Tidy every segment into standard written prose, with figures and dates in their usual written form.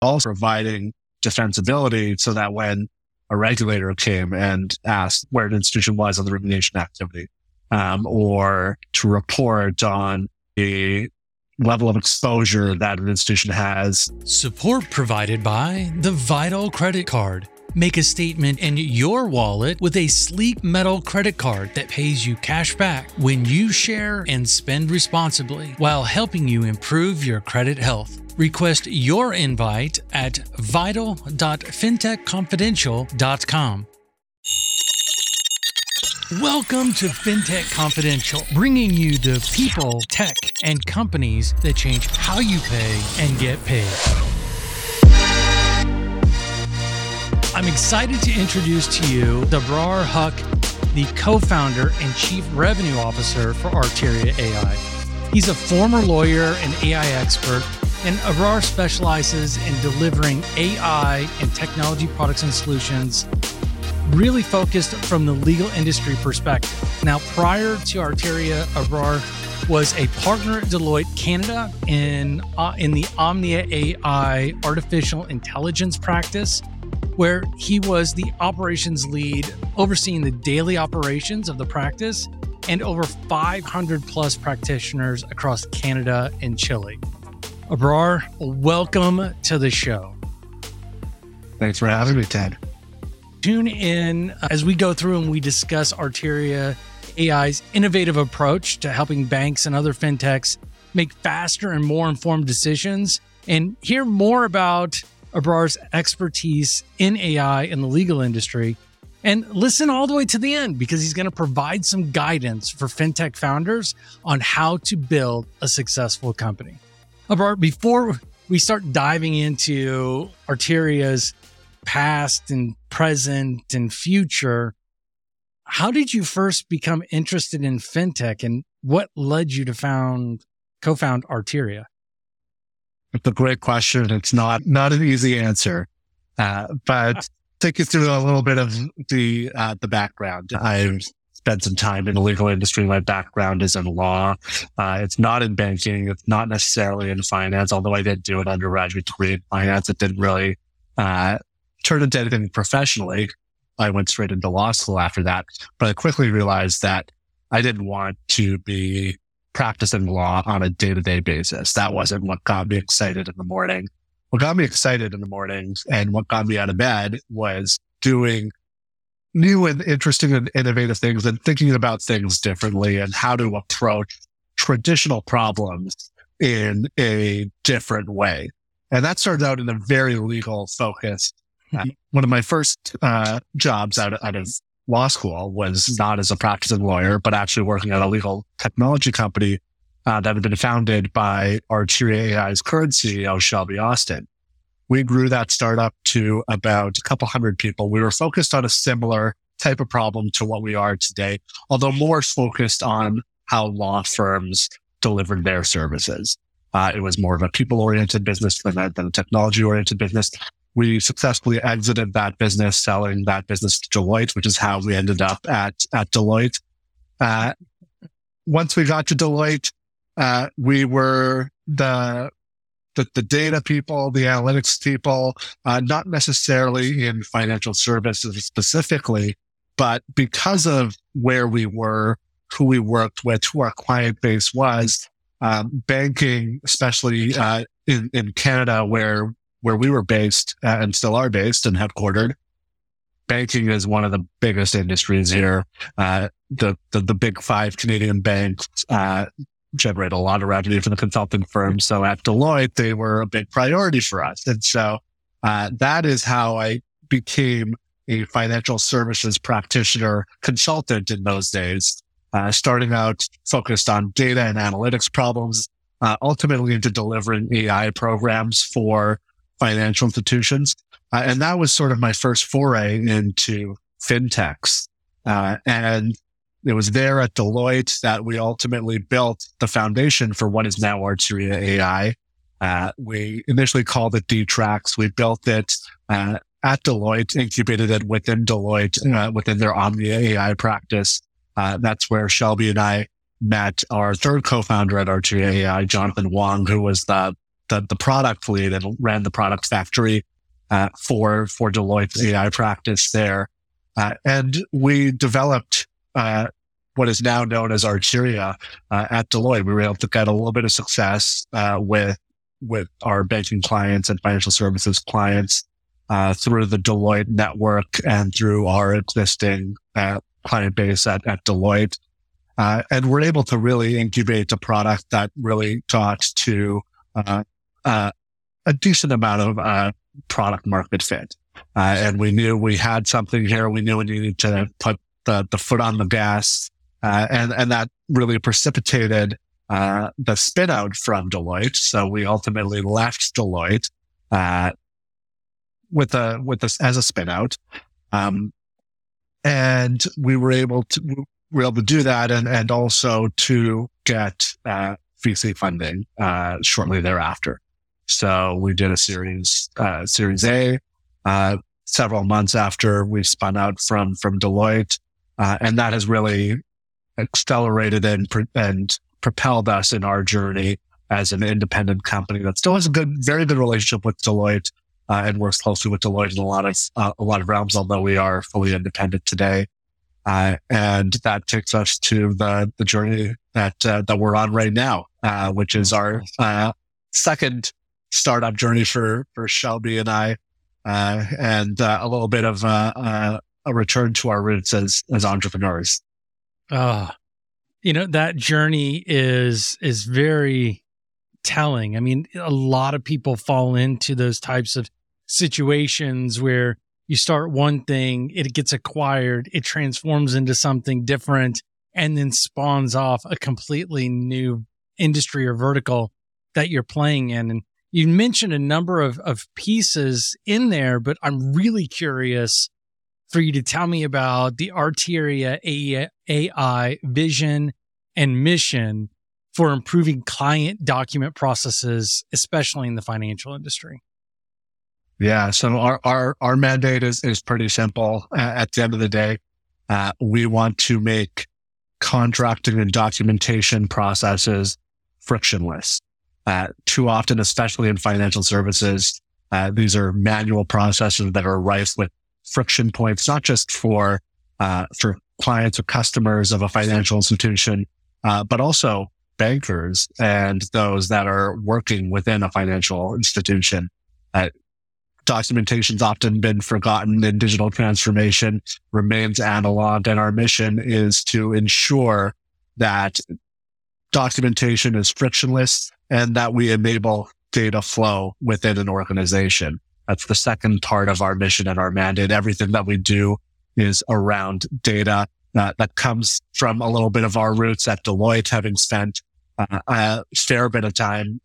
also providing defensibility so that when a regulator came and asked where an institution was on the remediation activity, or to report on the level of exposure that an institution has. Support provided by the Vital Credit Card. Make a statement in your wallet with a sleek metal credit card that pays you cash back when you share and spend responsibly while helping you improve your credit health. Request your invite at vital.fintechconfidential.com. Welcome to Fintech Confidential, bringing you the people, tech, and companies that change how you pay and get paid. I'm excited to introduce to you Abrar Huq, the co-founder and chief revenue officer for Arteria AI. He's a former lawyer and AI expert, and Abrar specializes in delivering AI and technology products and solutions really focused from the legal industry perspective. Now, prior to Arteria, Abrar was a partner at Deloitte Canada in the Omnia AI artificial intelligence practice, where he was the operations lead, overseeing the daily operations of the practice and over 500 plus practitioners across Canada and Chile. Abrar, welcome to the show. Thanks for having me, Ted. Tune in as we go through and we discuss Arteria AI's innovative approach to helping banks and other fintechs make faster and more informed decisions, and hear more about Abrar's expertise in AI in the legal industry. And listen all the way to the end, because he's going to provide some guidance for fintech founders on how to build a successful company. Abrar, before we start diving into Arteria's past and present and future, how did you first become interested in fintech, and what led you to co-found Arteria? It's a great question. It's not an easy answer, but take you through a little bit of the background. I've spent some time in the legal industry. My background is in law. It's not in banking. It's not necessarily in finance, although I did do an undergraduate degree in finance. It didn't really turned into anything professionally. I went straight into law school after that, but I quickly realized that I didn't want to be practicing law on a day-to-day basis. That wasn't what got me excited in the morning. What got me excited in the morning and what got me out of bed was doing new and interesting and innovative things and thinking about things differently and how to approach traditional problems in a different way. And that started out in a very legal focus. One of my first jobs out of law school was not as a practicing lawyer, but actually working at a legal technology company that had been founded by Arteria AI's current CEO, Shelby Austin. We grew that startup to about a couple hundred people. We were focused on a similar type of problem to what we are today, although more focused on how law firms delivered their services. It was more of a people-oriented business than a technology-oriented business. We successfully exited that business, selling that business to Deloitte, which is how we ended up at Deloitte. Once we got to Deloitte, we were the data people, the analytics people, not necessarily in financial services specifically, but because of where we were, who we worked with, who our client base was, banking, especially in Canada, where we were based and still are based and headquartered, banking is one of the biggest industries here. The big five Canadian banks generate a lot of revenue for the consulting firm. So at Deloitte, they were a big priority for us. And so that is how I became a financial services practitioner consultant in those days, starting out focused on data and analytics problems, ultimately into delivering AI programs for financial institutions. And that was sort of my first foray into fintechs. And it was there at Deloitte that we ultimately built the foundation for what is now Arteria AI. We initially called it D-Tracks. We built it at Deloitte, incubated it within Deloitte, within their Omnia AI practice. That's where Shelby and I met our third co-founder at Arteria AI, Jonathan Wong, who was the the product lead and ran the product factory for Deloitte's AI practice there. And we developed what is now known as Arteria at Deloitte. We were able to get a little bit of success with our banking clients and financial services clients through the Deloitte network and through our existing client base at Deloitte. And we're able to really incubate a product that really talks to a decent amount of product market fit. And we knew we had something here. We knew we needed to put the foot on the gas. And that really precipitated the spin out from Deloitte. So we ultimately left Deloitte as a spin out. And we were able to do that and also to get VC funding shortly thereafter. So we did a Series A several months after we spun out from Deloitte, and that has really accelerated and propelled us in our journey as an independent company that still has a very good relationship with Deloitte and works closely with Deloitte in a lot of realms, although we are fully independent today. And that takes us to the journey that we're on right now, which is our second startup journey for Shelby and I, and a little bit of a return to our roots as entrepreneurs. That journey is very telling. I mean, a lot of people fall into those types of situations where you start one thing, it gets acquired, it transforms into something different, and then spawns off a completely new industry or vertical that you're playing in. And you mentioned a number of pieces in there, but I'm really curious for you to tell me about the Arteria AI vision and mission for improving client document processes, especially in the financial industry. Yeah. So our mandate is pretty simple. At the end of the day, we want to make contracting and documentation processes frictionless. Too often, especially in financial services, these are manual processes that are rife with friction points, not just for clients or customers of a financial institution, but also bankers and those that are working within a financial institution. Documentation's often been forgotten in digital transformation, remains analog, and our mission is to ensure that documentation is frictionless and that we enable data flow within an organization. That's the second part of our mission and our mandate. Everything that we do is around data. That comes from a little bit of our roots at Deloitte, having spent a fair bit of time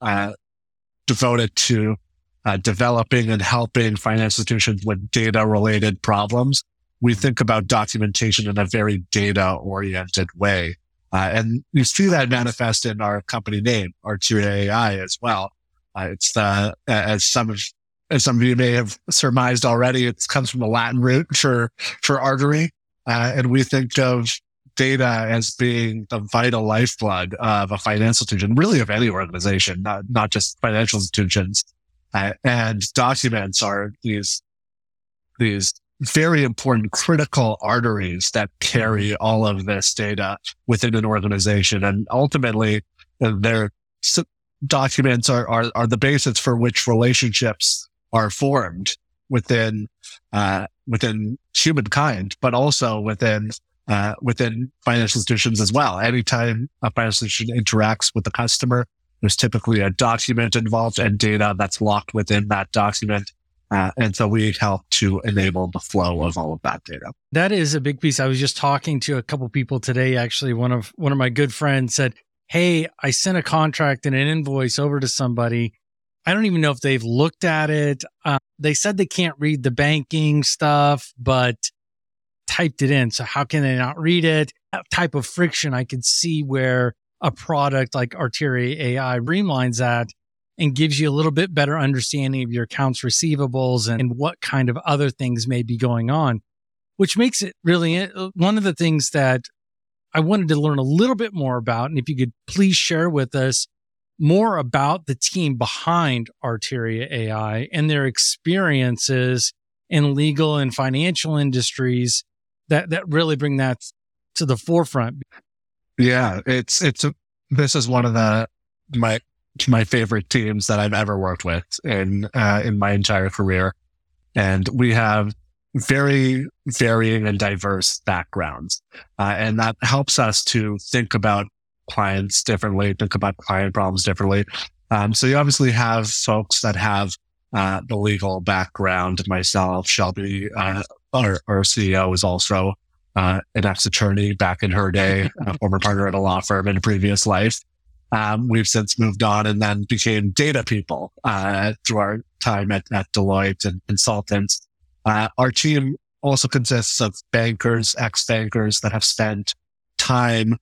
devoted to developing and helping financial institutions with data-related problems. We think about documentation in a very data-oriented way. And you see that manifest in our company name, Arteria AI, as well. It's as some of you may have surmised already, it comes from the Latin root for artery. And we think of data as being the vital lifeblood of a financial institution, really of any organization, not just financial institutions. And documents are these very important, critical arteries that carry all of this data within an organization. And ultimately, their documents are the basis for which relationships are formed within humankind, but also within financial institutions as well. Anytime a financial institution interacts with a customer, there's typically a document involved and data that's locked within that document. And so we help to enable the flow of all of that data. That is a big piece. I was just talking to a couple people today. Actually, one of my good friends said, hey, I sent a contract and an invoice over to somebody. I don't even know if they've looked at it. They said they can't read the banking stuff, but typed it in. So how can they not read it? That type of friction, I could see where a product like Arteria AI streamlines that and gives you a little bit better understanding of your accounts receivables and what kind of other things may be going on, which makes it really one of the things that I wanted to learn a little bit more about. And if you could please share with us more about the team behind Arteria AI and their experiences in legal and financial industries that really bring that to the forefront. Yeah, this is one of my favorite teams that I've ever worked with in my entire career, and we have very varying and diverse backgrounds, and that helps us to think about clients differently, think about client problems differently. So you obviously have folks that have the legal background. Myself, Shelby, our CEO, is also an ex-attorney back in her day, a former partner at a law firm in a previous life. We've since moved on and then became data people through our time at Deloitte and consultants. Our team also consists of bankers, ex-bankers that have spent time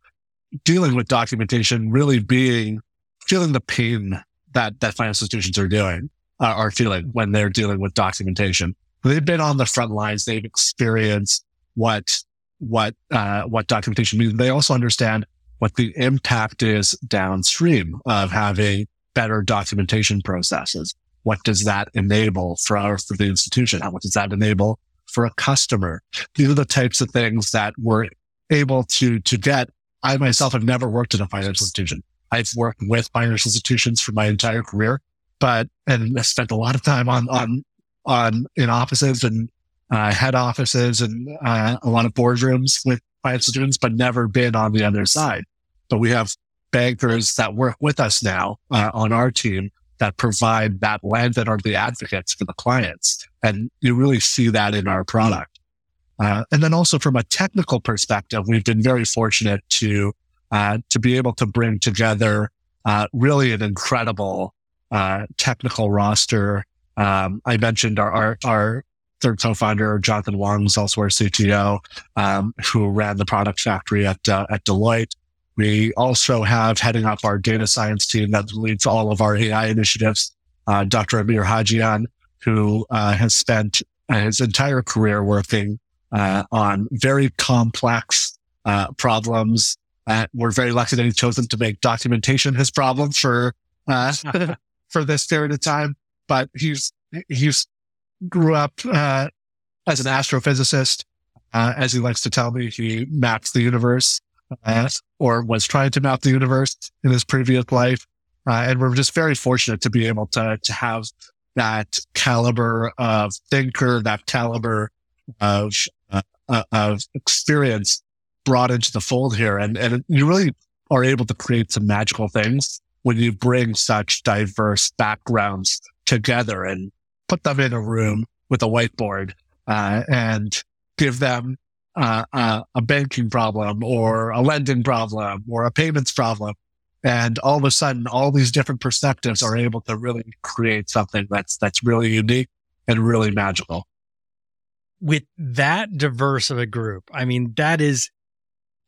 dealing with documentation, really feeling the pain that financial institutions are feeling when they're dealing with documentation. They've been on the front lines. They've experienced what documentation means. They also understand what the impact is downstream of having better documentation processes. What does that enable for the institution? What does that enable for a customer? These are the types of things that we're able to get. I myself have never worked in a financial institution. I've worked with financial institutions for my entire career, and I spent a lot of time in offices and head offices and a lot of boardrooms with financial institutions, but never been on the other side. But we have bankers that work with us now on our team that provide that lens and are the advocates for the clients, and you really see that in our product. And then also from a technical perspective, we've been very fortunate to be able to bring together really an incredible technical roster. I mentioned our third co-founder, Jonathan Wong, is also our CTO, who ran the product factory at Deloitte. We also have heading up our data science team that leads all of our AI initiatives, Dr. Amir Hajian, who has spent his entire career working on very complex problems. We're very lucky that he's chosen to make documentation his problem for this period of time. But he's grew up as an astrophysicist, as he likes to tell me. He maps the universe, or was trying to map the universe in his previous life, and we're just very fortunate to be able to have that caliber of thinker, that caliber of experience brought into the fold here. And you really are able to create some magical things when you bring such diverse backgrounds together and put them in a room with a whiteboard, and give them a banking problem or a lending problem or a payments problem. And all of a sudden, all these different perspectives are able to really create something that's really unique and really magical. With that diverse of a group, I mean, that is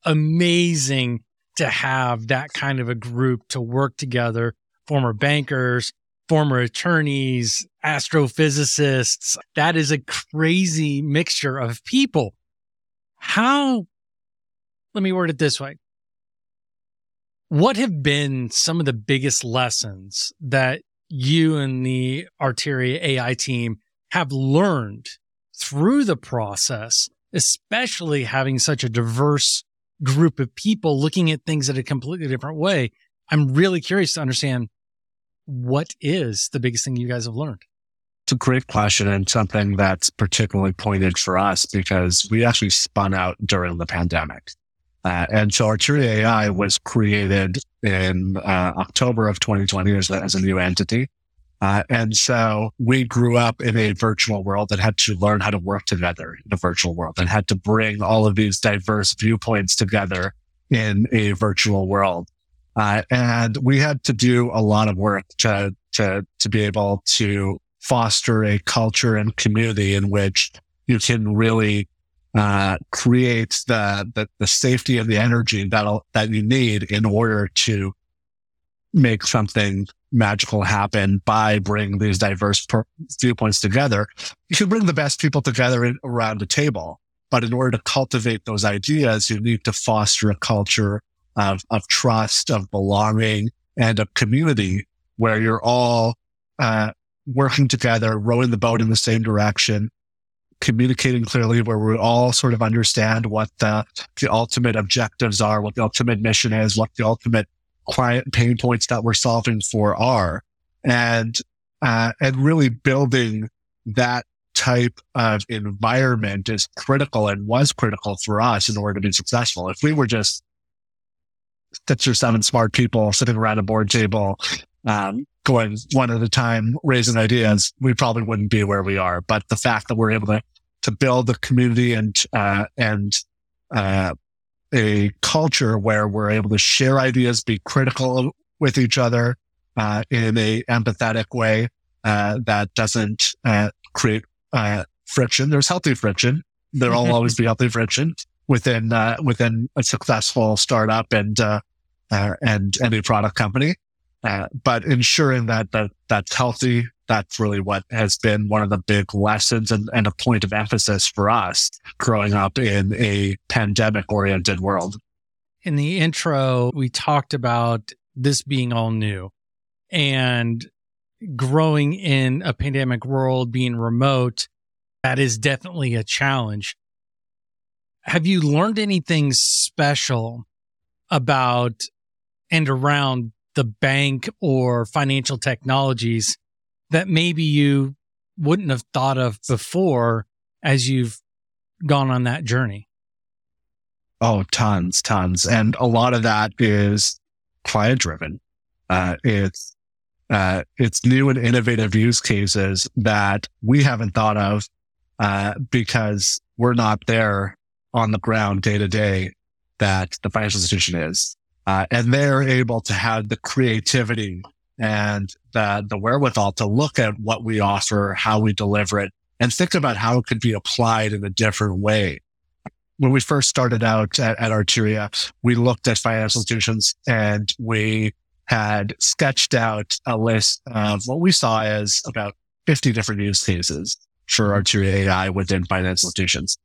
amazing to have that kind of a group to work together, former bankers, former attorneys, astrophysicists. That is a crazy mixture of people. Let me word it this way. What have been some of the biggest lessons that you and the Arteria AI team have learned through the process, especially having such a diverse group of people looking at things in a completely different way? I'm really curious to understand, what is the biggest thing you guys have learned? It's a great question, and something that's particularly pointed for us because we actually spun out during the pandemic. And so Arteria AI was created in October of 2020 as a new entity. And so we grew up in a virtual world and had to learn how to work together in a virtual world and had to bring all of these diverse viewpoints together in a virtual world. And we had to do a lot of work to be able to foster a culture and community in which you can really create the safety and the energy that you need in order to make something magical happen by bringing these diverse viewpoints together. You can bring the best people together around a table, but in order to cultivate those ideas, you need to foster a culture of trust, of belonging, and a community where you're all working together, rowing the boat in the same direction, communicating clearly, where we all sort of understand what the ultimate objectives are, what the ultimate mission is, what the ultimate client pain points that we're solving for are, and really building that type of environment is critical and was critical for us in order to be successful. If we were just 6 or 7 smart people sitting around a board table, going one at a time, raising ideas, we probably wouldn't be where we are. But the fact that we're able to build a community and a culture where we're able to share ideas, be critical with each other, in a empathetic way, that doesn't, create, friction. There's healthy friction. There'll always be healthy friction within a successful startup and any product company. But ensuring that that's healthy, that's really what has been one of the big lessons and a point of emphasis for us growing up in a pandemic-oriented world. In the intro, we talked about this being all new and growing in a pandemic world, being remote, that is definitely a challenge. Have you learned anything special about and around the bank or financial technologies that maybe you wouldn't have thought of before as you've gone on that journey? Oh, tons. And a lot of that is client driven. It's new and innovative use cases that we haven't thought of, because we're not there on the ground day to day that the financial institution is. And they're able to have the creativity and the wherewithal to look at what we offer, how we deliver it, and think about how it could be applied in a different way. When we first started out at Arteria, we looked at financial institutions and we had sketched out a list of what we saw as about 50 different use cases for Arteria AI within financial institutions.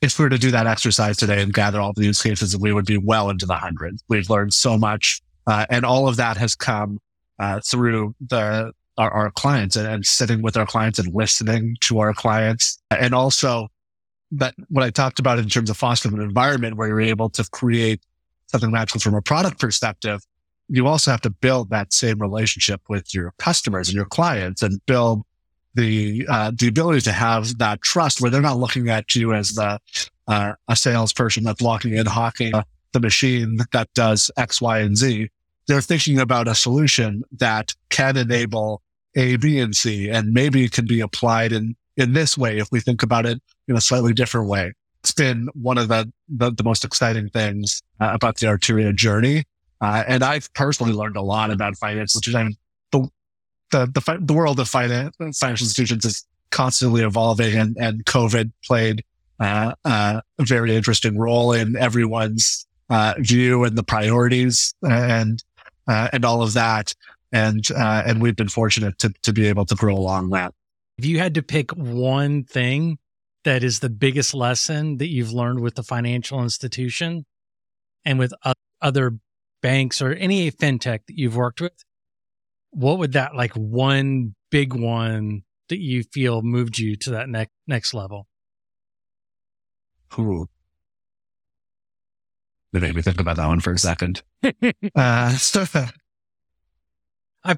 If we were to do that exercise today and gather all the use cases, we would be well into the hundreds. We've learned so much, and all of that has come through our clients and sitting with our clients and listening to our clients. And also that what I talked about in terms of fostering an environment where you're able to create something magical from a product perspective, you also have to build that same relationship with your customers and your clients and build the ability to have that trust where they're not looking at you as a salesperson that's walking in hawking the machine that does X, Y, and Z. They're thinking about a solution that can enable A, B, and C, and maybe it can be applied in this way if we think about it in a slightly different way. It's been one of the most exciting things about the Arteria journey. And I've personally learned a lot about financial institutions. The world of financial institutions is constantly evolving, and COVID played a very interesting role in everyone's view and the priorities and all of that. And we've been fortunate to be able to grow along that. If you had to pick one thing that is the biggest lesson that you've learned with the financial institution and with other banks or any fintech that you've worked with, what would that like one big one that you feel moved you to that next level? Ooh. That made me think about that one for a second. I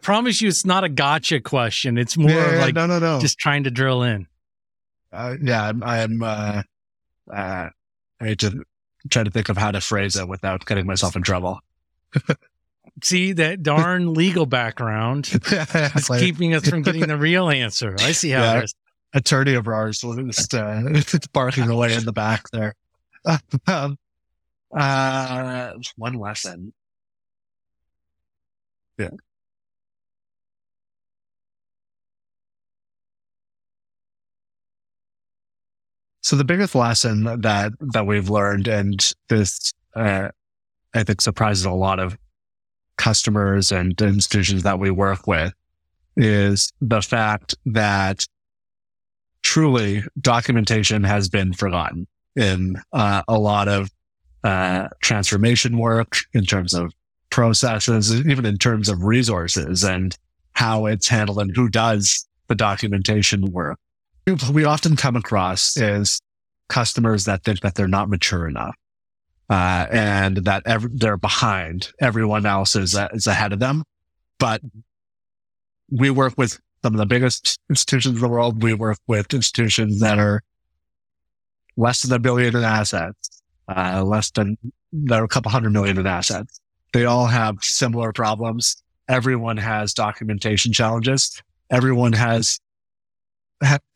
promise you it's not a gotcha question. It's more like no. Just trying to drill in. I need to try to think of how to phrase it without getting myself in trouble. See, that darn legal background is keeping us from getting the real answer. I see how it is. Attorney Abrar just barking away in the back there. One lesson. Yeah. So the biggest lesson that we've learned, and this I think surprises a lot of customers and institutions that we work with, is the fact that truly documentation has been forgotten in a lot of transformation work in terms of processes, even in terms of resources and how it's handled and who does the documentation work. We often come across is customers that think that they're not mature enough and that they're behind. Everyone else is ahead of them. But we work with some of the biggest institutions in the world. We work with institutions that are less than $1 billion in assets, they're a couple $100 million in assets. They all have similar problems. Everyone has documentation challenges. Everyone has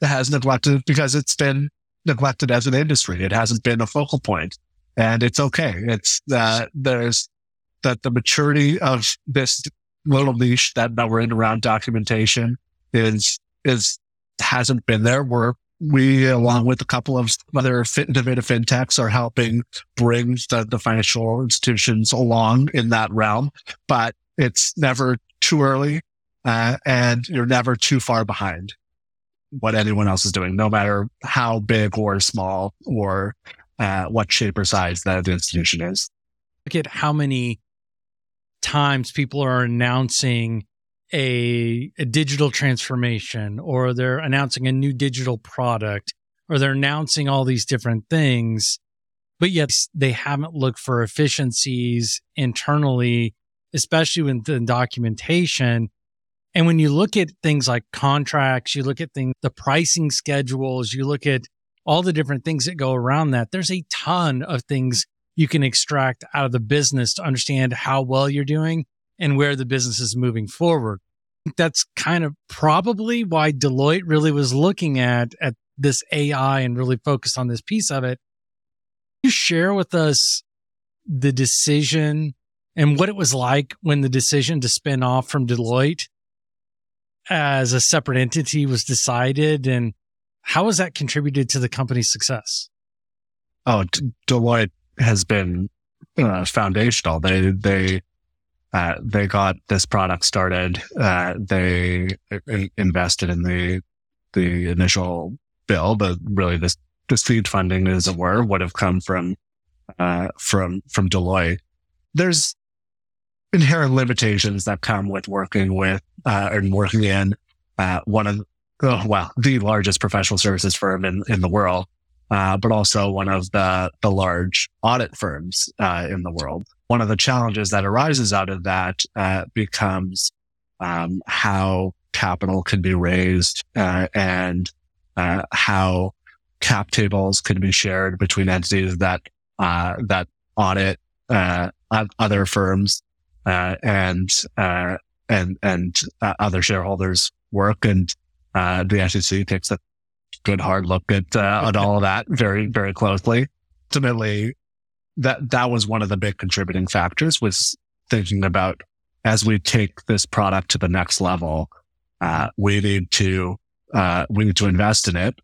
neglected it because it's been neglected as an industry. It hasn't been a focal point, and it's okay. It's the maturity of this little niche that we're in around documentation is hasn't been there. We, along with a couple of other innovative fintechs, are helping bring the financial institutions along in that realm, but it's never too early and you're never too far behind what anyone else is doing, no matter how big or small or what shape or size that the institution is. Look at how many times people are announcing a digital transformation, or they're announcing a new digital product, or they're announcing all these different things, but yet they haven't looked for efficiencies internally, especially with the documentation. And when you look at things like contracts, you look at the pricing schedules, you look at all the different things that go around that, there's a ton of things you can extract out of the business to understand how well you're doing and where the business is moving forward. That's kind of probably why Deloitte really was looking at this AI and really focused on this piece of it. Can you share with us the decision and what it was like when the decision to spin off from Deloitte as a separate entity was decided, and how has that contributed to the company's success? Oh, Deloitte has been foundational. They got this product started. They invested in the initial bill, but really the seed funding, as it were, would have come from Deloitte. There's inherent limitations that come with working in one of the largest professional services firm in the world, but also one of the large audit firms in the world. One of the challenges that arises out of that becomes how capital can be raised and how cap tables can be shared between entities that audit other firms and other shareholders' work. And the SEC takes a good hard look at all of that very, very closely. Ultimately, that was one of the big contributing factors, was thinking about, as we take this product to the next level, we need to invest in it,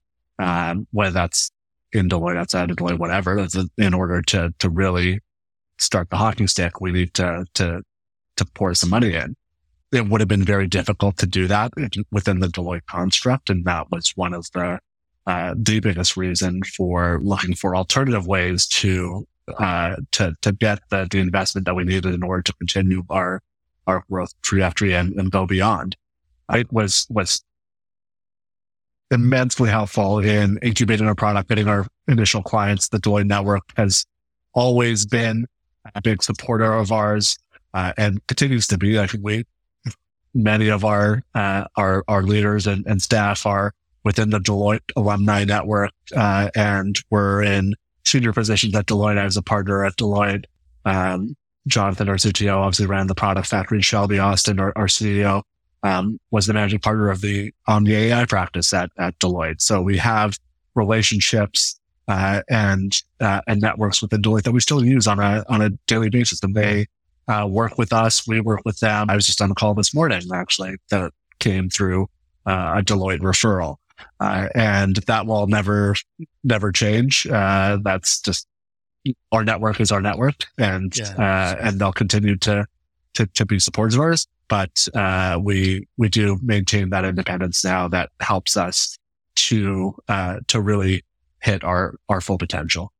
whether that's in Deloitte, outside of Deloitte, whatever. In order to really start the hockey stick, we need to pour some money in. It would have been very difficult to do that within the Deloitte construct, and that was one of the biggest reason for looking for alternative ways to get the investment that we needed in order to continue our growth trajectory and go beyond. It was immensely helpful in incubating our product, getting our initial clients. The Deloitte Network has always been a big supporter of ours and continues to be. I think many of our leaders and staff are within the Deloitte alumni network, and we're in senior positions at Deloitte. I was a partner at Deloitte. Jonathan, our CTO, obviously ran the product factory. Shelby Austin, our CEO, was the managing partner of the Omnia AI practice at Deloitte. So we have relationships and networks within Deloitte that we still use on a daily basis. And they work with us. We work with them. I was just on a call this morning, actually, that came through a Deloitte referral. And that will never change. That's just our network is our network, and and they'll continue to be supporters of ours. But we do maintain that independence now that helps us to really hit our full potential.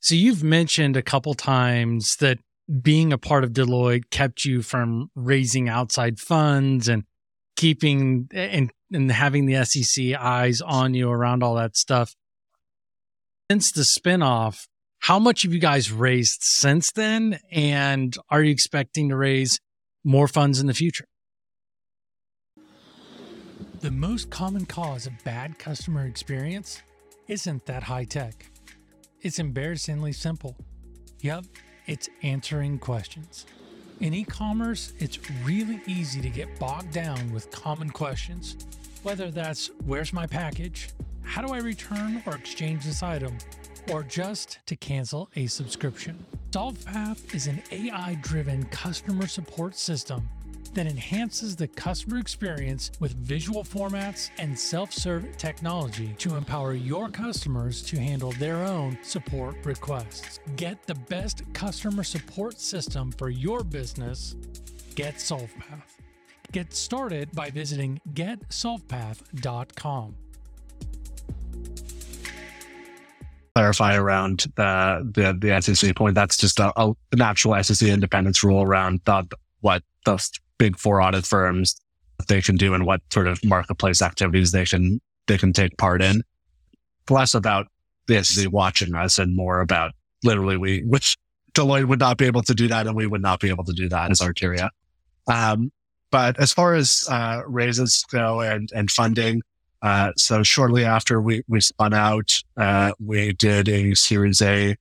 So you've mentioned a couple times that being a part of Deloitte kept you from raising outside funds and keeping and having the SEC eyes on you around all that stuff. Since the spinoff, how much have you guys raised since then? And are you expecting to raise more funds in the future? The most common cause of bad customer experience isn't that high tech. It's embarrassingly simple. Yep, it's answering questions. In e-commerce, it's really easy to get bogged down with common questions, whether that's where's my package, how do I return or exchange this item, or just to cancel a subscription. Solvpath is an AI-driven customer support system that enhances the customer experience with visual formats and self-serve technology to empower your customers to handle their own support requests. Get the best customer support system for your business. Get Solvpath. Get started by visiting getsolvpath.com. Clarify around the SEC point. That's just a natural SEC independence rule around what those big four audit firms they can do and what sort of marketplace activities they can take part in. Less about the SEC watching us and more about literally which Deloitte would not be able to do that and we would not be able to do that as Arteria. But as far as raises go and funding, so shortly after we spun out, we did a Series A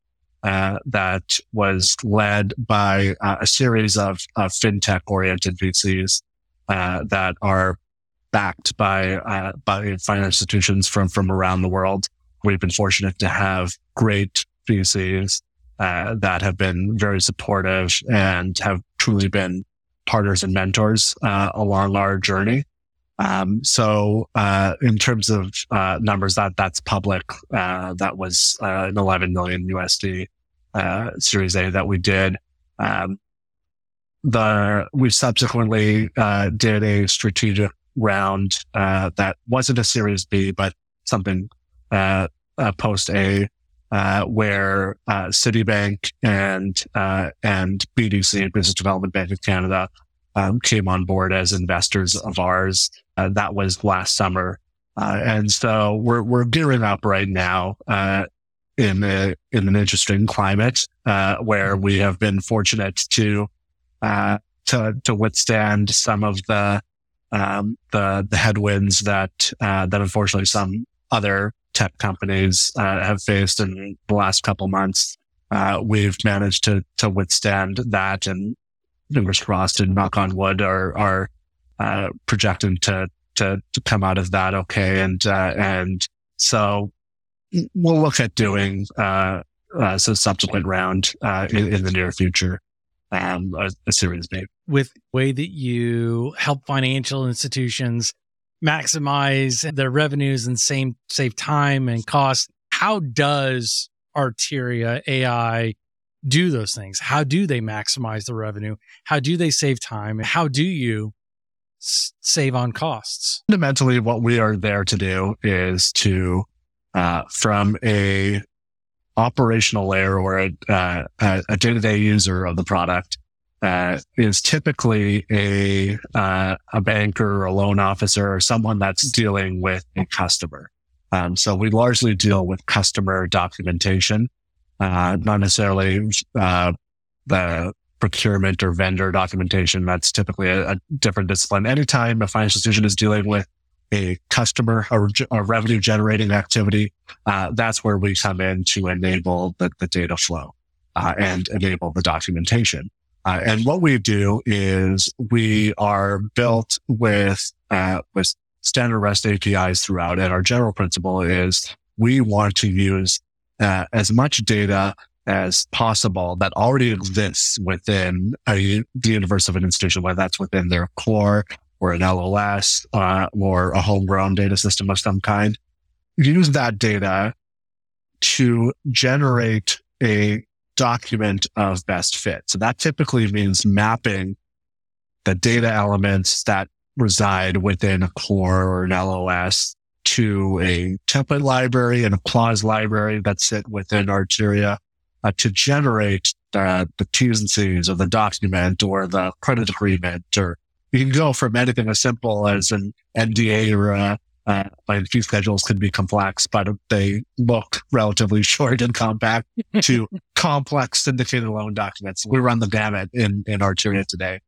that was led by a series of fintech-oriented VCs that are backed by financial institutions from around the world. We've been fortunate to have great VCs that have been very supportive and have truly been partners and mentors along our journey. In terms of numbers, that's public. That was an $11 million USD Series A that we did. We subsequently did a strategic round that wasn't a Series B, but something post A, where Citibank and BDC, Business Development Bank of Canada, came on board as investors of ours. That was last summer. And so we're gearing up right now, in an interesting climate, where we have been fortunate to withstand some of the headwinds that unfortunately some other tech companies, have faced in the last couple months. We've managed to withstand that, and fingers crossed and knock on wood are projecting to come out of that okay. And so we'll look at doing subsequent round in the near future, a Series B. With the way that you help financial institutions maximize their revenues and save time and cost, how does Arteria AI do those things? How do they maximize the revenue? How do they save time? How do you save on costs? Fundamentally, what we are there to do is to, from a operational layer or a day-to-day user of the product, is typically a banker or a loan officer or someone that's dealing with a customer. So we largely deal with customer documentation. Not necessarily the procurement or vendor documentation. That's typically a different discipline. Anytime a financial institution is dealing with a customer or a revenue generating activity, that's where we come in to enable the data flow and enable the documentation. And what we do is we are built with standard REST APIs throughout. And our general principle is we want to use as much data as possible that already exists within the universe of an institution, whether that's within their core or an LOS or a homegrown data system of some kind. Use that data to generate a document of best fit. So that typically means mapping the data elements that reside within a core or an LOS to a template library and a clause library that sit within Arteria, to generate the T's and C's of the document or the credit agreement, or you can go from anything as simple as an NDA or my fee schedules can be complex, but they look relatively short and compact to complex syndicated loan documents. We run the gamut in Arteria today.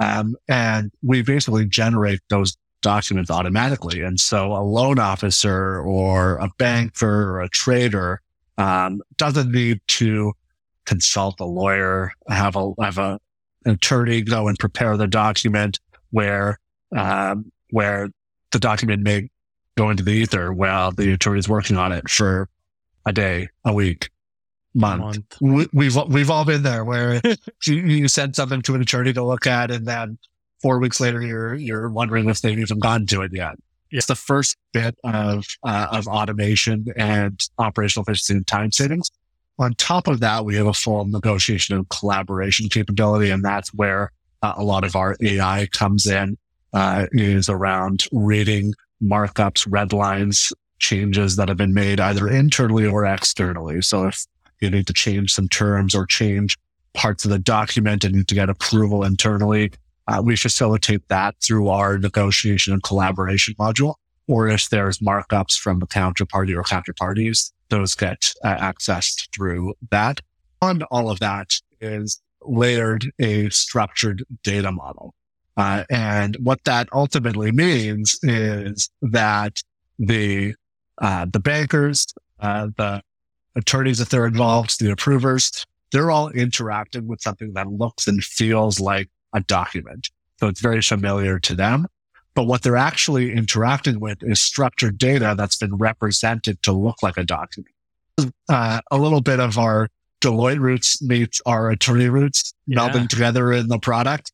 And we basically generate those documents automatically. And so a loan officer or a banker or a trader doesn't need to consult a lawyer, have an attorney go and prepare the document where the document may go into the ether while the attorney is working on it for a day, a week, month. We've all been there where you send something to an attorney to look at, and then 4 weeks later you're wondering if they've even gotten to it yet. Yeah. It's the first bit of automation and operational efficiency and time savings. On top of that, we have a full negotiation and collaboration capability, and that's where a lot of our AI comes in, is around reading markups, red lines, changes that have been made either internally or externally. So if you need to change some terms or change parts of the document and need to get approval internally, we facilitate that through our negotiation and collaboration module. Or if there's markups from the counterparty or counterparties, those get accessed through that. On all of that is layered a structured data model. And what that ultimately means is that the bankers, the attorneys, if they're involved, the approvers, they're all interacting with something that looks and feels like a document. So it's very familiar to them. But what they're actually interacting with is structured data that's been represented to look like a document. A little bit of our Deloitte roots meets our attorney roots, melding together in the product.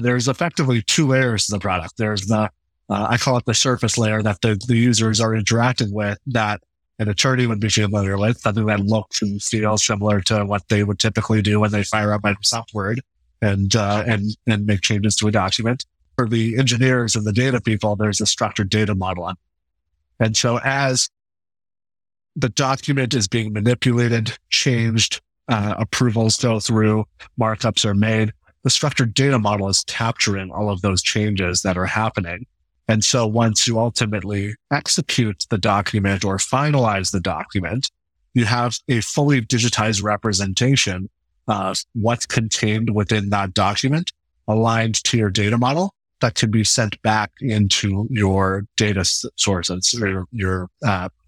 There's effectively two layers to the product. There's the, I call it the surface layer that the users are interacting with that an attorney would be familiar with, something that looks and feels similar to what they would typically do when they fire up Microsoft Word and make changes to a document. For the engineers and the data people, there's a structured data model on. And so as the document is being manipulated, changed, approvals go through, markups are made, the structured data model is capturing all of those changes that are happening. And so once you ultimately execute the document or finalize the document, you have a fully digitized representation of what's contained within that document aligned to your data model that can be sent back into your data sources or your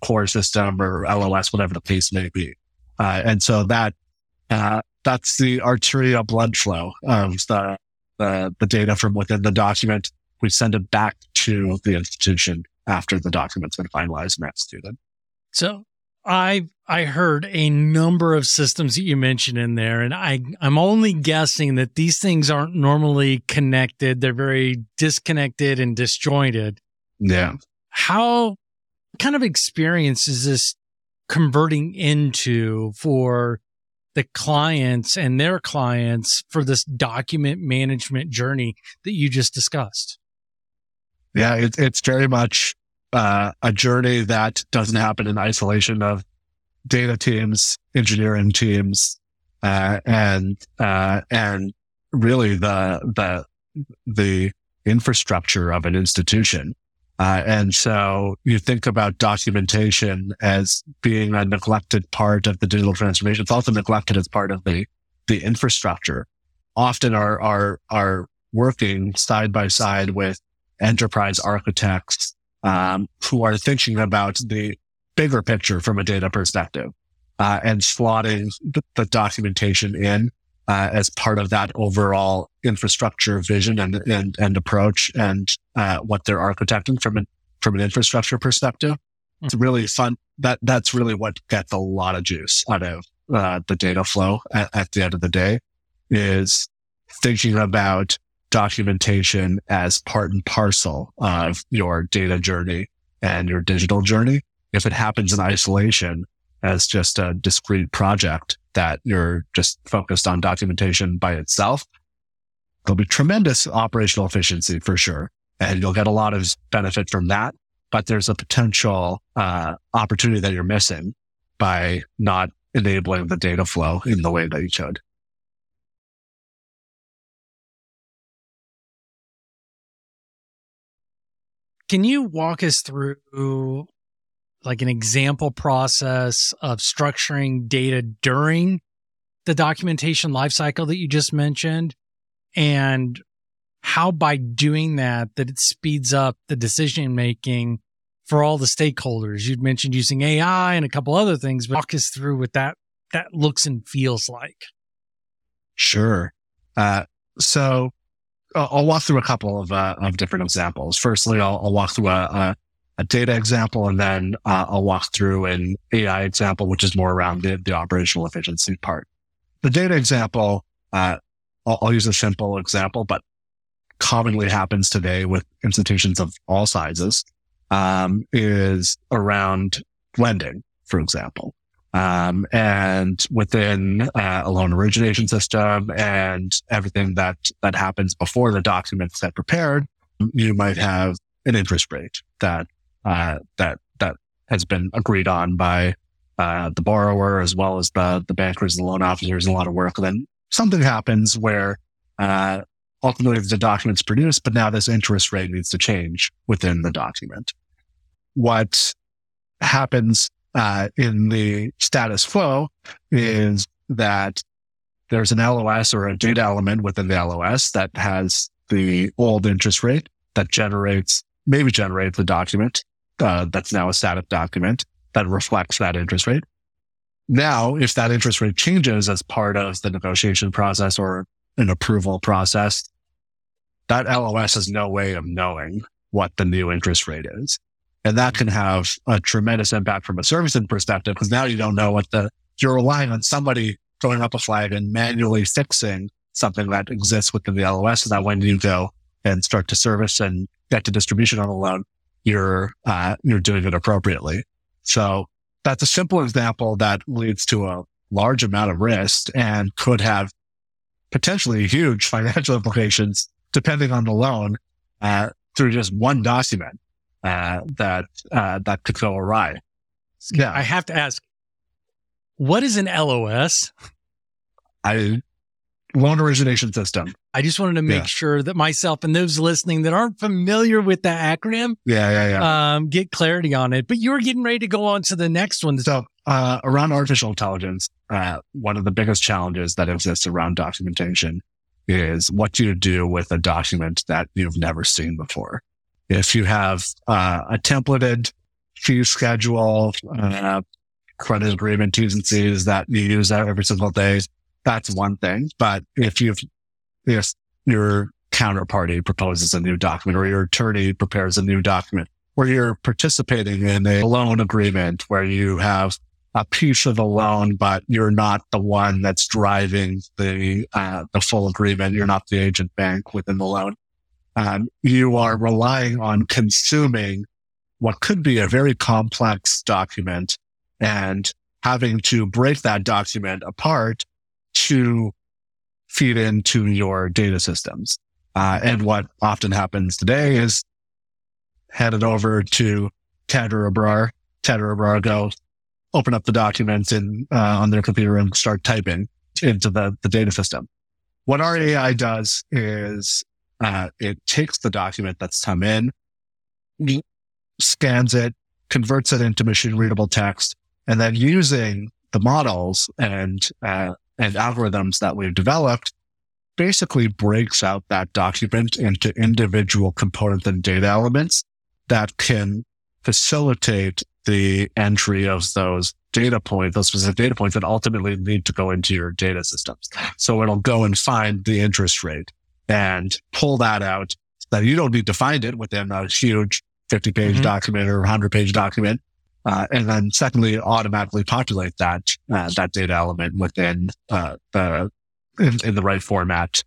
core system or LOS, whatever the case may be. And so that's the Arteria blood flow of the data from within the document. We send it back to the institution after the document's been finalized and executed. So I heard a number of systems that you mentioned in there, and I'm only guessing that these things aren't normally connected. They're very disconnected and disjointed. Yeah. How kind of experience is this converting into for the clients and their clients for this document management journey that you just discussed? Yeah, it's very much a journey that doesn't happen in isolation of data teams, engineering teams, and really the infrastructure of an institution. And so you think about documentation as being a neglected part of the digital transformation. It's also neglected as part of the infrastructure. Often are working side by side with enterprise architects, who are thinking about the bigger picture from a data perspective, and slotting the documentation in, as part of that overall infrastructure vision and approach and, what they're architecting from an infrastructure perspective. Mm-hmm. It's really fun. That's really what gets a lot of juice out of, the data flow at the end of the day is thinking about documentation as part and parcel of your data journey and your digital journey. If it happens in isolation as just a discrete project that you're just focused on documentation by itself, there'll be tremendous operational efficiency for sure. And you'll get a lot of benefit from that, but there's a potential opportunity that you're missing by not enabling the data flow in the way that you should. Can you walk us through like an example process of structuring data during the documentation lifecycle that you just mentioned, and how by doing that it speeds up the decision-making for all the stakeholders? You'd mentioned using AI and a couple other things, but walk us through what that looks and feels like. Sure. So I'll walk through a couple of different examples. Firstly, I'll walk through a data example, and then I'll walk through an AI example, which is more around the operational efficiency part. The data example, I'll use a simple example, but commonly happens today with institutions of all sizes, is around lending, for example. And within a loan origination system and everything that happens before the documents get prepared, you might have an interest rate that has been agreed on by the borrower as well as the bankers and the loan officers, and a lot of work. And then something happens where ultimately the document's produced, but now this interest rate needs to change within the document. What happens in the status quo is that there's an LOS or a data element within the LOS that has the old interest rate that generates the document that's now a static document that reflects that interest rate. Now, if that interest rate changes as part of the negotiation process or an approval process, that LOS has no way of knowing what the new interest rate is. And that can have a tremendous impact from a servicing perspective, because now you don't know you're relying on somebody throwing up a flag and manually fixing something that exists within the LOS, so that when you go and start to service and get to distribution on a loan, you're doing it appropriately. So that's a simple example that leads to a large amount of risk and could have potentially huge financial implications, depending on the loan, through just one document that could go awry. Yeah, I have to ask, what is an LOS? Loan origination system. I just wanted to make sure that myself and those listening that aren't familiar with that acronym, get clarity on it. But you're getting ready to go on to the next one. So around artificial intelligence, one of the biggest challenges that exists around documentation is what do you do with a document that you've never seen before? If you have a templated fee schedule, credit agreement, T's and C's that you use every single day, that's one thing. But if your counterparty proposes a new document, or your attorney prepares a new document, or you're participating in a loan agreement where you have a piece of the loan, but you're not the one that's driving the full agreement, you're not the agent bank within the loan, you are relying on consuming what could be a very complex document and having to break that document apart to feed into your data systems. And what often happens today is headed over to Ted or Abrar. Ted or Abrar go open up the documents on their computer and start typing into the data system. What our AI does is it takes the document that's come in, scans it, converts it into machine-readable text, and then using the models and algorithms that we've developed, basically breaks out that document into individual components and data elements that can facilitate the entry of those data points, those specific data points that ultimately need to go into your data systems. So it'll go and find the interest rate and pull that out so that you don't need to find it within a huge 50-page document or 100-page document. And then secondly, automatically populate that data element within in the right format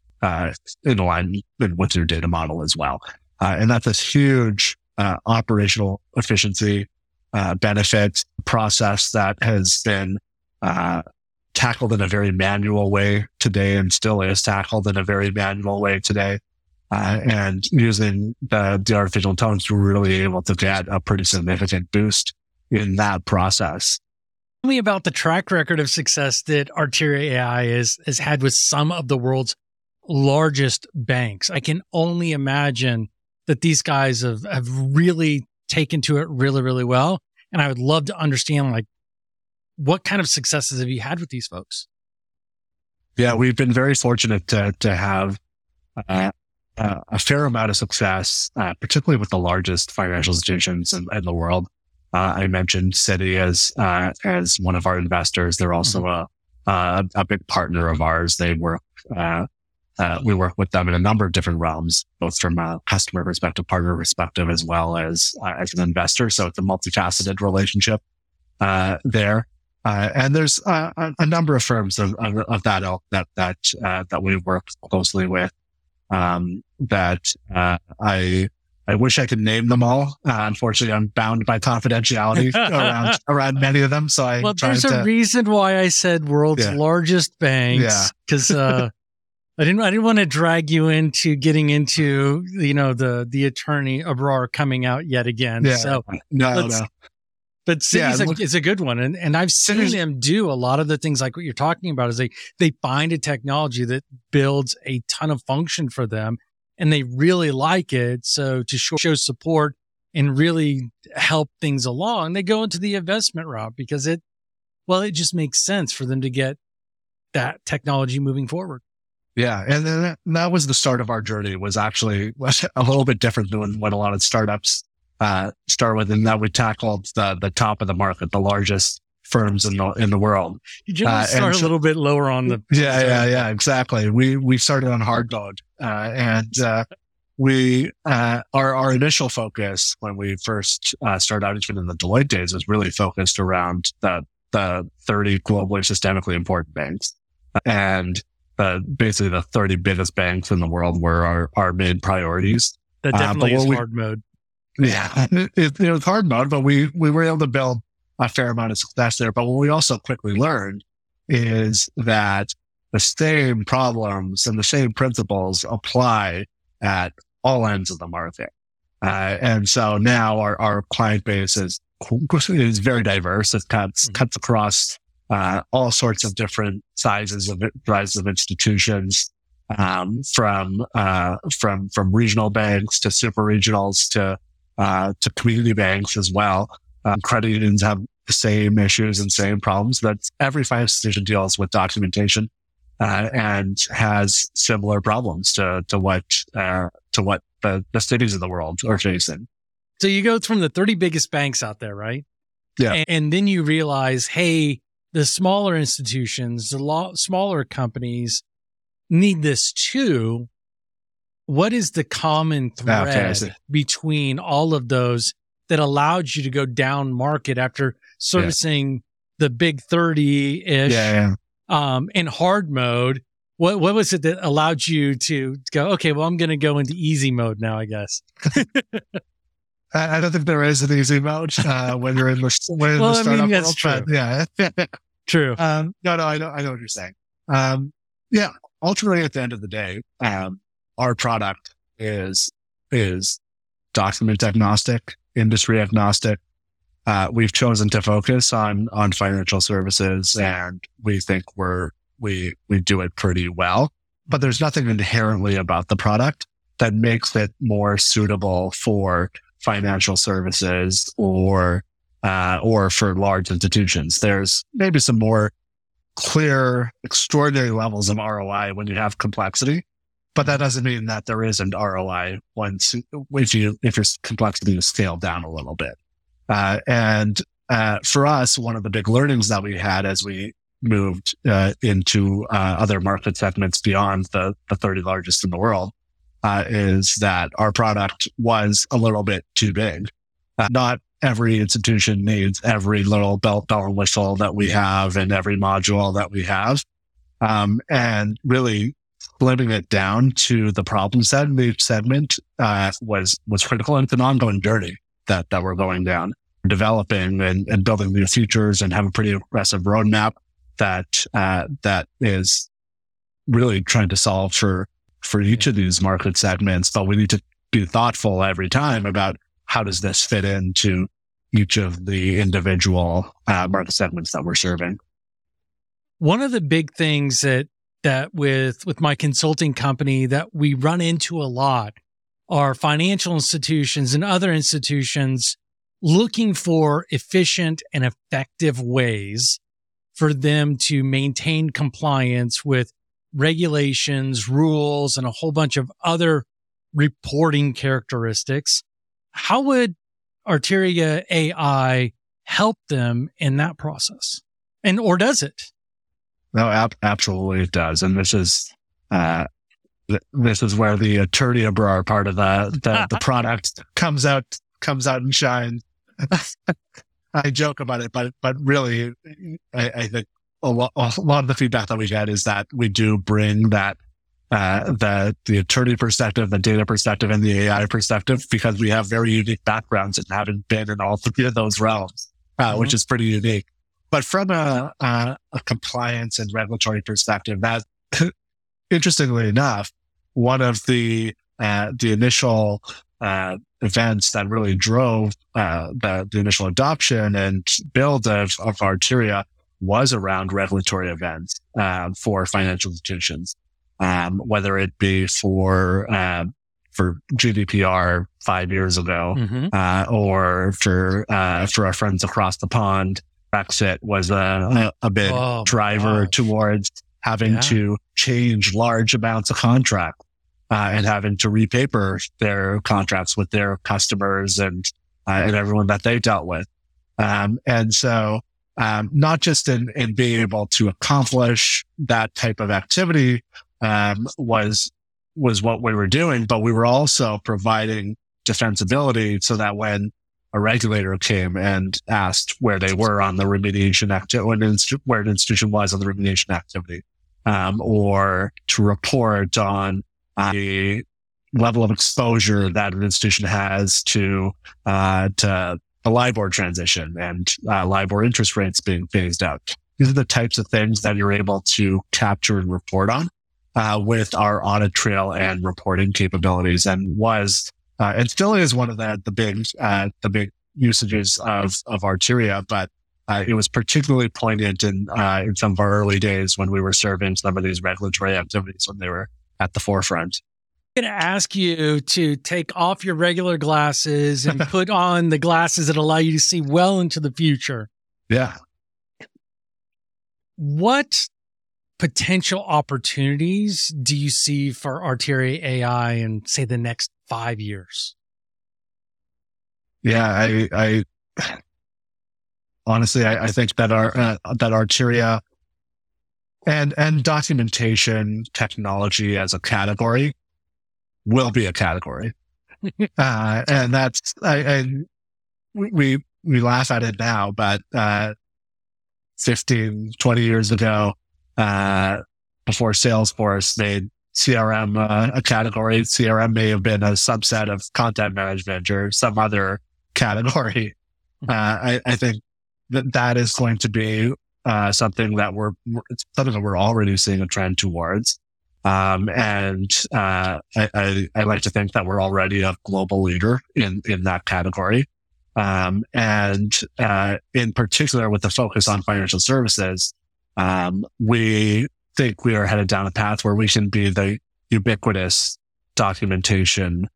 in alignment with your data model as well. And that's a huge operational efficiency benefit, process that has been tackled in a very manual way today and still is tackled in a very manual way today. And using the artificial intelligence, we're really able to get a pretty significant boost in that process. Tell me about the track record of success that Arteria AI has had with some of the world's largest banks. I can only imagine that these guys have really taken to it really, really well. And I would love to understand, like, what kind of successes have you had with these folks? Yeah, we've been very fortunate to have a fair amount of success, particularly with the largest financial institutions in the world. I mentioned Citi as one of our investors. They're also a big partner of ours. They work we work with them in a number of different realms, both from a customer perspective, partner perspective, as well as an investor. So it's a multifaceted relationship there. And there's a number of firms of that ilk that we work closely with. I wish I could name them all. Unfortunately, I'm bound by confidentiality around many of them. So I there's a reason why I said world's largest banks, because I didn't want to drag you into getting into the attorney Abrar coming out yet again. Yeah. So no. But Citi's is a good one. And I've seen them do a lot of the things like what you're talking about is they find a technology that builds a ton of function for them and they really like it. So to show support and really help things along, they go into the investment route because it just makes sense for them to get that technology moving forward. Yeah. And then that was the start of our journey, was actually a little bit different than what a lot of startups start with, and that we tackled the top of the market, the largest firms in the world. You generally start a little bit lower on the. Yeah, exactly. We started on hard mode, and we our initial focus when we first started out, even in the Deloitte days, was really focused around the 30 globally systemically important banks, and basically the 30 biggest banks in the world were our main priorities. That definitely is hard mode. Yeah, it was hard mode, but we were able to build a fair amount of success there. But what we also quickly learned is that the same problems and the same principles apply at all ends of the market. And so now our client base is very diverse. It cuts across all sorts of different sizes of institutions, from regional banks to super regionals to community banks as well. Credit unions have the same issues and same problems. That's every finance institution deals with documentation, and has similar problems to what the cities of the world are facing. So you go from the 30 biggest banks out there, right? Yeah. And then you realize, hey, the smaller institutions, the smaller companies need this too. What is the common thread between all of those that allowed you to go down market after servicing the big 30-ish in hard mode? What was it that allowed you to go, okay, well, I'm going to go into easy mode now, I guess? I don't think there is an easy mode when you're in the startup world. True. Yeah. True. No, I know what you're saying. Ultimately, at the end of the day, our product is document agnostic, industry agnostic. We've chosen to focus on financial services, and we think we do it pretty well. But there's nothing inherently about the product that makes it more suitable for financial services or for large institutions. There's maybe some more clear, extraordinary levels of ROI when you have complexity. But that doesn't mean that there isn't ROI if your complexity is scaled down a little bit. And for us, one of the big learnings that we had as we moved into other market segments beyond the 30 largest in the world is that our product was a little bit too big. Not every institution needs every little bell and whistle that we have and every module that we have. And really, slimming it down to the problem set in each segment was critical, and it's an ongoing journey that we're going down, developing and building new features, and have a pretty aggressive roadmap that is really trying to solve for each of these market segments. But we need to be thoughtful every time about how does this fit into each of the individual market segments that we're serving. One of the big things that with my consulting company that we run into a lot are financial institutions and other institutions looking for efficient and effective ways for them to maintain compliance with regulations, rules, and a whole bunch of other reporting characteristics. How would Arteria AI help them in that process? And or does it? No, absolutely it does. And this is where the Arteria Abrar part of the product comes out and shines. I joke about it, but really, I think a lot of the feedback that we get is that we do bring that the attorney perspective, the data perspective, and the AI perspective, because we have very unique backgrounds and haven't been in all three of those realms, which is pretty unique. But from a compliance and regulatory perspective, that interestingly enough, one of the initial events that really drove the initial adoption and build of Arteria was around regulatory events for financial institutions, whether it be for GDPR 5 years ago, or for our friends across the pond. Brexit was a big driver towards having to change large amounts of contract and having to repaper their contracts with their customers and everyone that they dealt with. Not just in being able to accomplish that type of activity, was what we were doing, but we were also providing defensibility so that when a regulator came and asked where they were on the remediation activity, where an institution was on the remediation activity, or to report on the level of exposure that an institution has to a LIBOR transition and LIBOR interest rates being phased out. These are the types of things that you're able to capture and report on with our audit trail and reporting capabilities, and was and still is one of the big usages of Arteria. But it was particularly poignant in some of our early days when we were serving some of these regulatory activities when they were at the forefront. I'm going to ask you to take off your regular glasses and put on the glasses that allow you to see well into the future. Yeah. What potential opportunities do you see for Arteria AI in, say, the next 5 years? Yeah, I honestly, I think that that Arteria and documentation technology as a category will be a category. And that's, we laugh at it now, but 15, 20 years ago, before Salesforce made CRM a category, CRM may have been a subset of content management or some other category. I think that is going to be something that we're already seeing a trend towards. I like to think that we're already a global leader in that category. In particular with the focus on financial services, we think we are headed down a path where we can be the ubiquitous documentation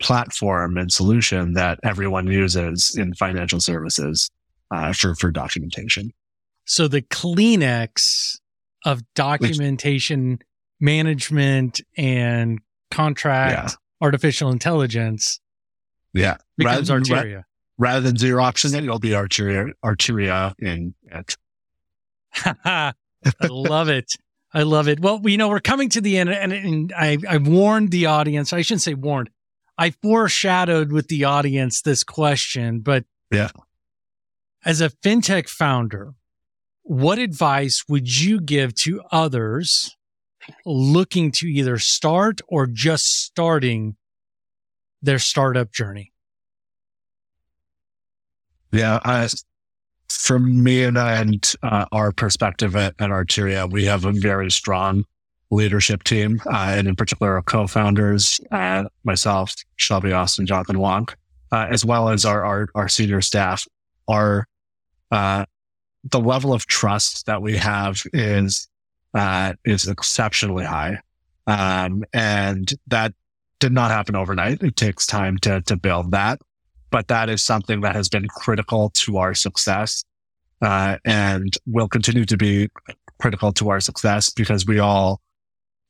platform and solution that everyone uses in financial services, for documentation. So the Kleenex of documentation management and contract artificial intelligence becomes Arteria. Rather than zero option, it'll be Arteria in it. I love it. I love it. Well, we're coming to the end, and I warned the audience. I shouldn't say warned. I foreshadowed with the audience this question, but as a fintech founder, what advice would you give to others looking to either start or just starting their startup journey? Yeah, from me and our perspective at Arteria, we have a very strong leadership team, and in particular, our co-founders, myself, Shelby Austin, Jonathan Wong, as well as our senior staff, are the level of trust that we have is exceptionally high. And that did not happen overnight. It takes time to build that, but that is something that has been critical to our success, and will continue to be critical to our success, because we all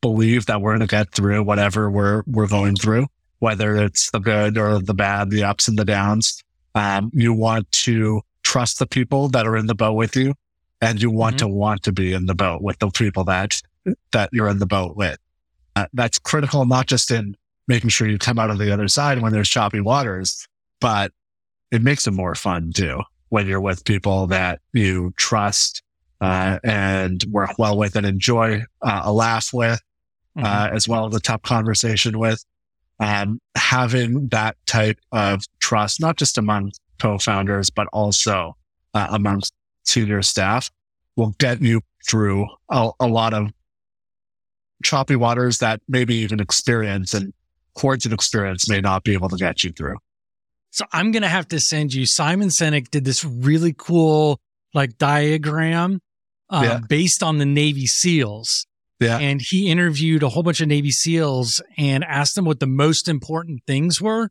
believe that we're going to get through whatever we're going through, whether it's the good or the bad, the ups and the downs. You want to trust the people that are in the boat with you, and you want to be in the boat with the people that you're in the boat with. That's critical, not just in making sure you come out on the other side when there's choppy waters, but it makes it more fun too when you're with people that you trust and work well with and enjoy a laugh with, as well as a tough conversation with. Having that type of trust, not just among co-founders, but also amongst senior staff, will get you through a lot of choppy waters that maybe even experience and cords experience may not be able to get you through. So I'm going to have to send you, Simon Sinek did this really cool diagram based on the Navy SEALs. Yeah. And he interviewed a whole bunch of Navy SEALs and asked them what the most important things were.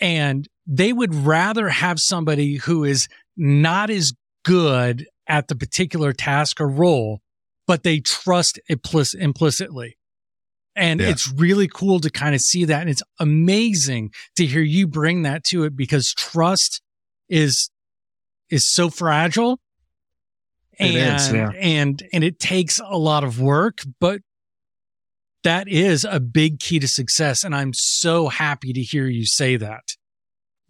And they would rather have somebody who is not as good at the particular task or role, but they trust implicitly. And it's really cool to kind of see that. And it's amazing to hear you bring that to it, because trust is so fragile. And it takes a lot of work, but that is a big key to success. And I'm so happy to hear you say that.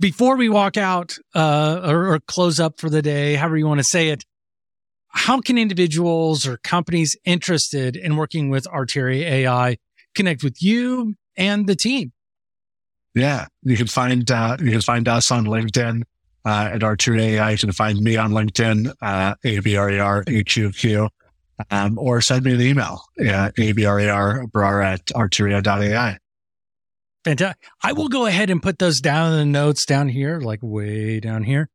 Before we walk out or close up for the day, however you want to say it, how can individuals or companies interested in working with Arteria AI connect with you and the team? Yeah, you can find us on LinkedIn at Arteria AI. You can find me on LinkedIn, ABRAR HUQ, or send me an email, abrar@arteria.ai. Fantastic. I will go ahead and put those down in the notes down here, way down here.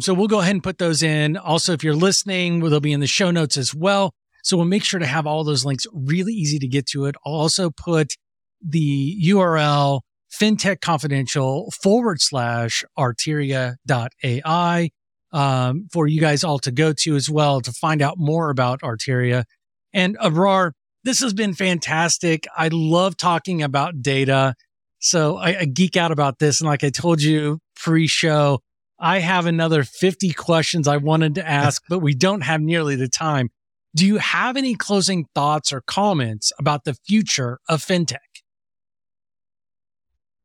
So we'll go ahead and put those in. Also, if you're listening, they'll be in the show notes as well. So we'll make sure to have all those links really easy to get to it. I'll also put the URL fintechconfidential.com/arteria.ai for you guys all to go to as well to find out more about Arteria. And Abrar, this has been fantastic. I love talking about data. So I geek out about this. And like I told you pre-show, I have another 50 questions I wanted to ask, but we don't have nearly the time. Do you have any closing thoughts or comments about the future of fintech?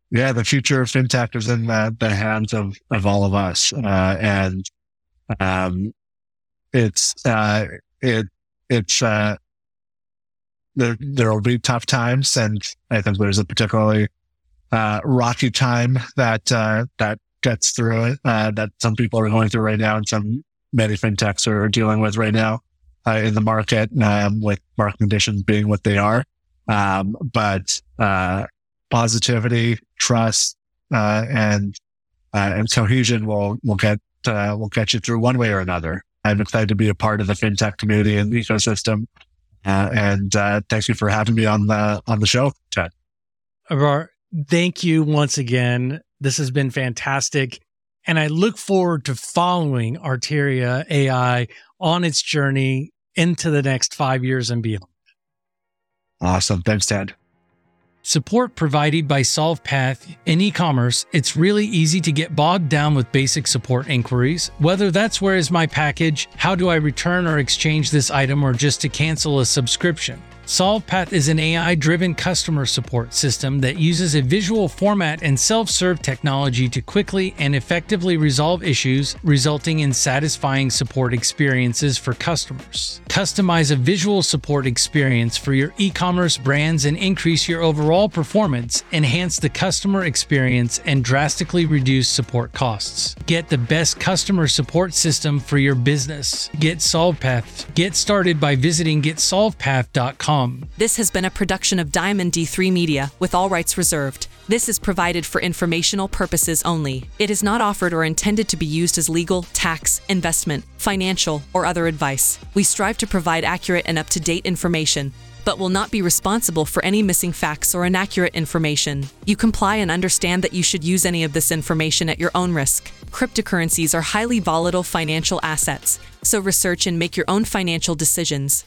Yeah, the future of fintech is in the hands of all of us. There will be tough times, and I think there's a particularly rocky time that gets through it, that some people are going through right now, and many fintechs are dealing with right now in the market, with market conditions being what they are. But positivity, trust, and cohesion will get you through one way or another. I'm excited to be a part of the fintech community and the ecosystem. And thank you for having me on the show, Ted. Abrar, thank you once again. This has been fantastic. And I look forward to following Arteria AI on its journey into the next 5 years and beyond. Awesome. Thanks, Ted. Support provided by Solvpath. In e-commerce, it's really easy to get bogged down with basic support inquiries, whether that's where is my package, how do I return or exchange this item, or just to cancel a subscription. Solvpath is an AI-driven customer support system that uses a visual format and self-serve technology to quickly and effectively resolve issues, resulting in satisfying support experiences for customers. customize a visual support experience for your e-commerce brands and increase your overall performance, enhance the customer experience, and drastically reduce support costs. Get the best customer support system for your business. Get Solvpath. Get started by visiting GetSolvPath.com. This has been a production of Diamond D3 Media, with all rights reserved. This is provided for informational purposes only. It is not offered or intended to be used as legal, tax, investment, financial, or other advice. We strive to provide accurate and up-to-date information, but will not be responsible for any missing facts or inaccurate information. You comply and understand that you should use any of this information at your own risk. Cryptocurrencies are highly volatile financial assets, so research and make your own financial decisions.